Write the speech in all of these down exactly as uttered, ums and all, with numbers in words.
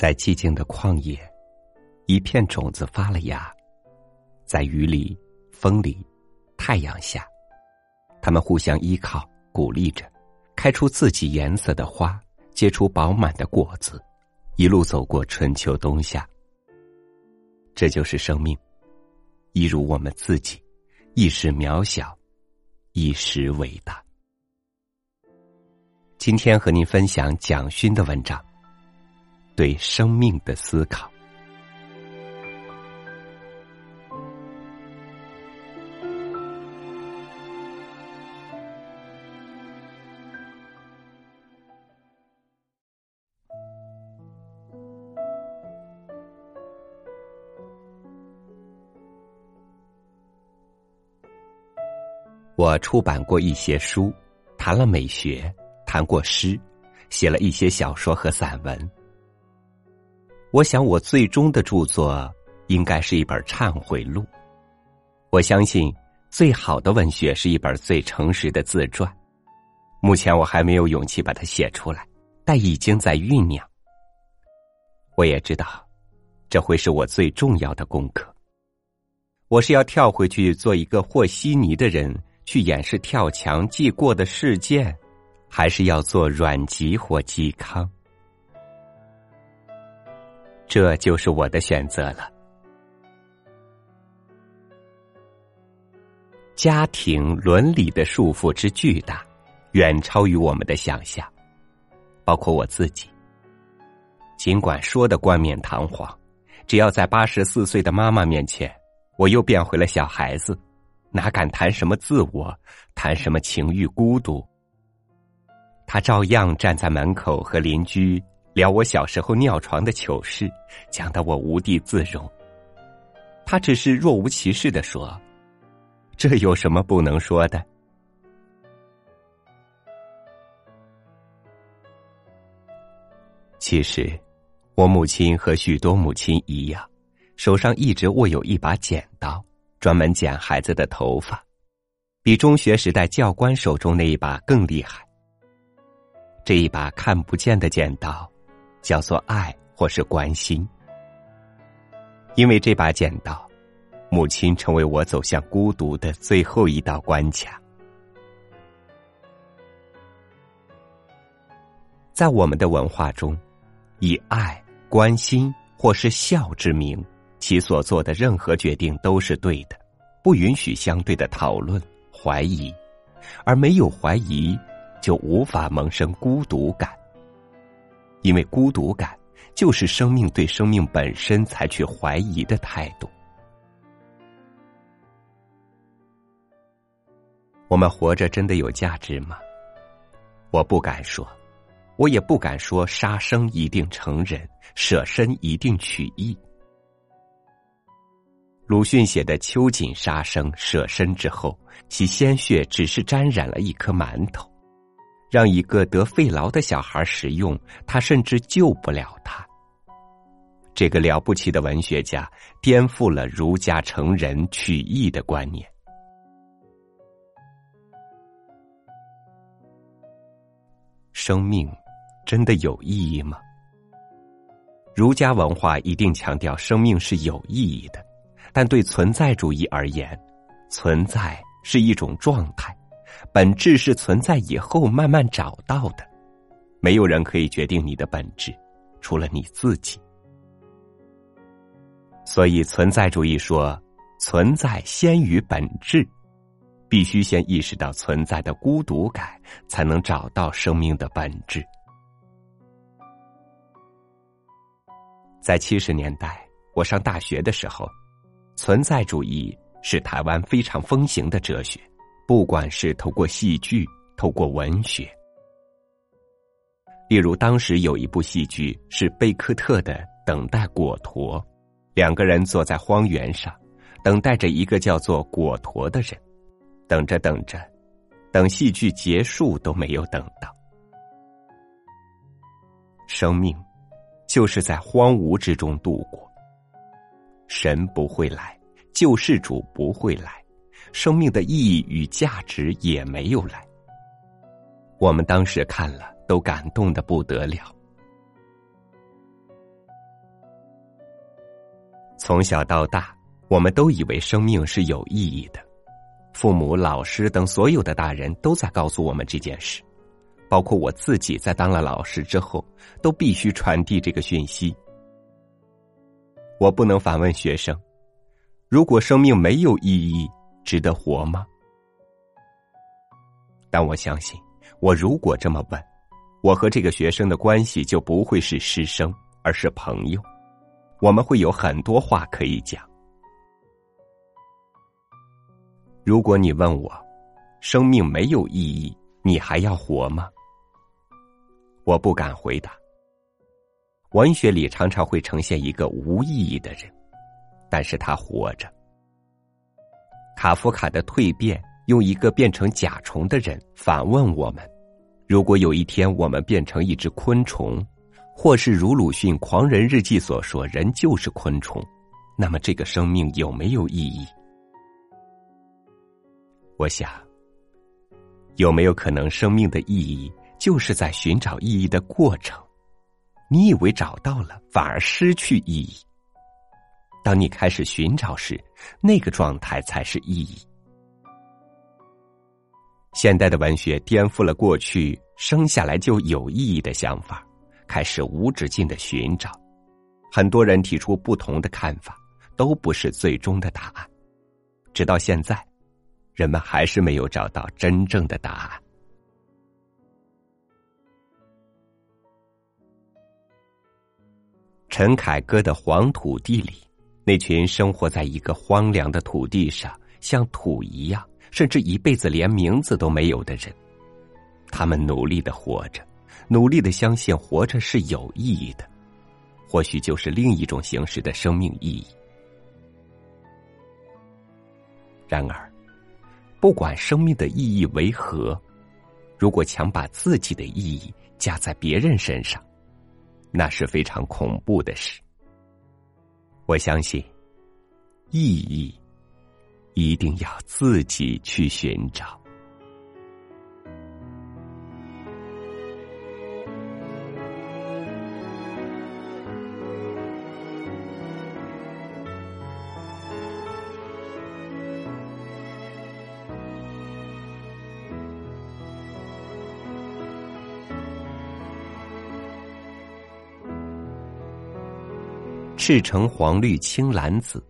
在寂静的旷野，一片种子发了芽，在雨里、风里、太阳下，它们互相依靠，鼓励着，开出自己颜色的花，结出饱满的果子，一路走过春秋冬夏。这就是生命，一如我们自己，一时渺小，一时伟大。今天和您分享蒋勋的文章《对生命的思考》。我出版过一些书，谈了美学，谈过诗，写了一些小说和散文。我想我最终的著作应该是一本忏悔录。我相信最好的文学是一本最诚实的自传。目前我还没有勇气把它写出来，但已经在酝酿。我也知道，这会是我最重要的功课。我是要跳回去做一个和稀泥的人，去掩饰跳墙记过的事件，还是要做阮籍或嵇康？这就是我的选择了。家庭伦理的束缚之巨大，远超于我们的想象，包括我自己。尽管说的冠冕堂皇，只要在八十四岁的妈妈面前，我又变回了小孩子，哪敢谈什么自我，谈什么情欲孤独。他照样站在门口和邻居聊我小时候尿床的糗事，讲得我无地自容。他只是若无其事地说，这有什么不能说的？其实，我母亲和许多母亲一样，手上一直握有一把剪刀，专门剪孩子的头发，比中学时代教官手中那一把更厉害。这一把看不见的剪刀，叫做爱或是关心。因为这把剪刀，母亲成为我走向孤独的最后一道关卡。在我们的文化中，以爱、关心或是孝之名，其所做的任何决定都是对的，不允许相对的讨论、怀疑，而没有怀疑，就无法萌生孤独感。因为孤独感就是生命对生命本身采取怀疑的态度。我们活着真的有价值吗？我不敢说，我也不敢说杀生一定成仁，舍身一定取义。鲁迅写的秋瑾杀生舍身之后，其鲜血只是沾染了一颗馒头，让一个得肺痨的小孩食用，他甚至救不了他。这个了不起的文学家颠覆了儒家成人取义的观念。生命真的有意义吗？儒家文化一定强调生命是有意义的，但对存在主义而言，存在是一种状态，本质是存在以后慢慢找到的，没有人可以决定你的本质，除了你自己。所以存在主义说，存在先于本质，必须先意识到存在的孤独感，才能找到生命的本质。在七十年代，我上大学的时候，存在主义是台湾非常风行的哲学。不管是透过戏剧，透过文学，例如当时有一部戏剧是贝克特的《等待果陀》，两个人坐在荒原上，等待着一个叫做果陀的人，等着等着，等戏剧结束都没有等到。生命就是在荒芜之中度过，神不会来，救世主不会来，生命的意义与价值也没有来。我们当时看了都感动得不得了。从小到大，我们都以为生命是有意义的，父母、老师等所有的大人都在告诉我们这件事，包括我自己在当了老师之后，都必须传递这个讯息。我不能反问学生，如果生命没有意义，值得活吗？但我相信，我如果这么问，我和这个学生的关系就不会是师生，而是朋友，我们会有很多话可以讲。如果你问我，生命没有意义，你还要活吗？我不敢回答。文学里常常会呈现一个无意义的人，但是他活着。卡夫卡的蜕变用一个变成甲虫的人反问我们，如果有一天我们变成一只昆虫，或是如鲁迅《狂人日记》所说，人就是昆虫，那么这个生命有没有意义？我想，有没有可能生命的意义就是在寻找意义的过程，你以为找到了，反而失去意义。当你开始寻找时，那个状态才是意义。现代的文学颠覆了过去生下来就有意义的想法，开始无止境的寻找。很多人提出不同的看法，都不是最终的答案。直到现在，人们还是没有找到真正的答案。陈凯歌的《黄土地》里，那群生活在一个荒凉的土地上，像土一样，甚至一辈子连名字都没有的人，他们努力地活着，努力地相信活着是有意义的，或许就是另一种形式的生命意义。然而，不管生命的意义为何，如果强把自己的意义加在别人身上，那是非常恐怖的事。我相信，意义一定要自己去寻找。赤橙黄绿青蓝紫，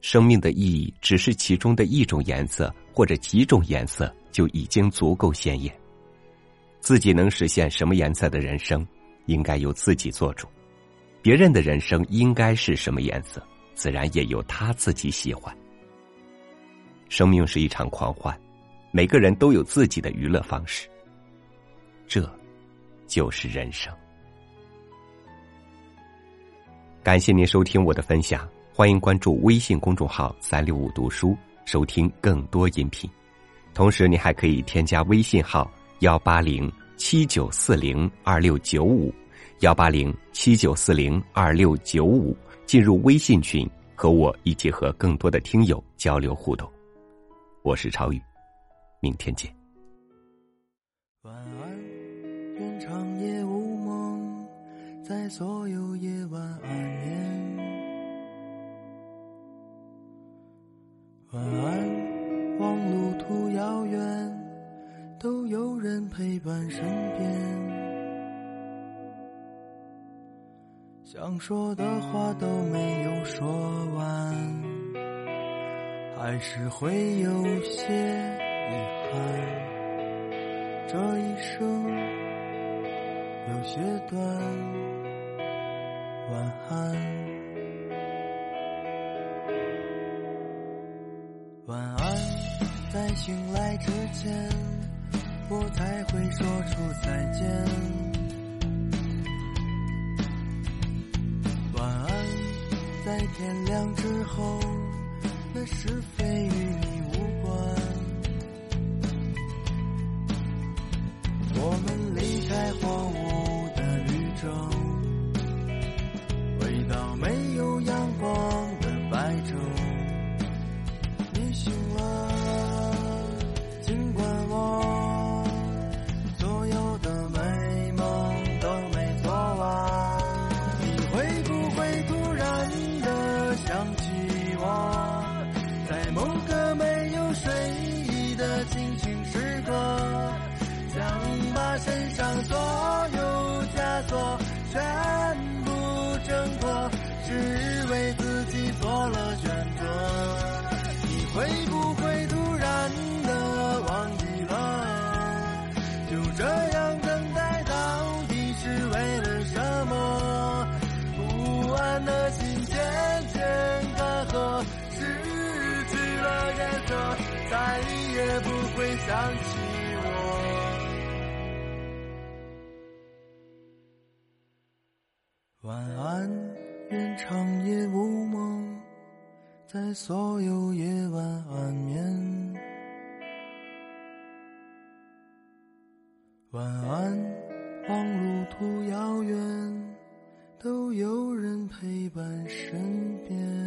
生命的意义只是其中的一种颜色或者几种颜色就已经足够鲜艳。自己能实现什么颜色的人生，应该由自己做主；别人的人生应该是什么颜色，自然也由他自己喜欢。生命是一场狂欢，每个人都有自己的娱乐方式，这就是人生。感谢您收听我的分享，欢迎关注微信公众号三六五读书，收听更多音频。同时，您还可以添加微信号一八零七九四零二六九五 一八零七九四零二六九五，进入微信群，和我以及和更多的听友交流互动。我是朝宇，明天见。晚安，愿长夜无梦，在所有夜晚安眠。晚安，望路途遥远，都有人陪伴身边。想说的话都没有说完，还是会有些遗憾。这一生有些短，晚安，晚安，在醒来之前，我才会说出再见。晚安，在天亮之后，那是非与你无关。我们离开荒芜的绿洲，回到没有阳光的白昼。你醒了，尽管我所有的美梦都没做完。你会不会突然的想起个没有睡意的尽情时刻，想把身上所有枷锁全部挣脱，只为自己做了选择。你会不会突然的忘记了，就这样等待到底是为了什么？不安的心渐渐干涸，失去了颜色，再也不会想起我。晚安，愿长夜无梦，在所有夜晚安眠。晚安，望路途遥远，都有人陪伴身边。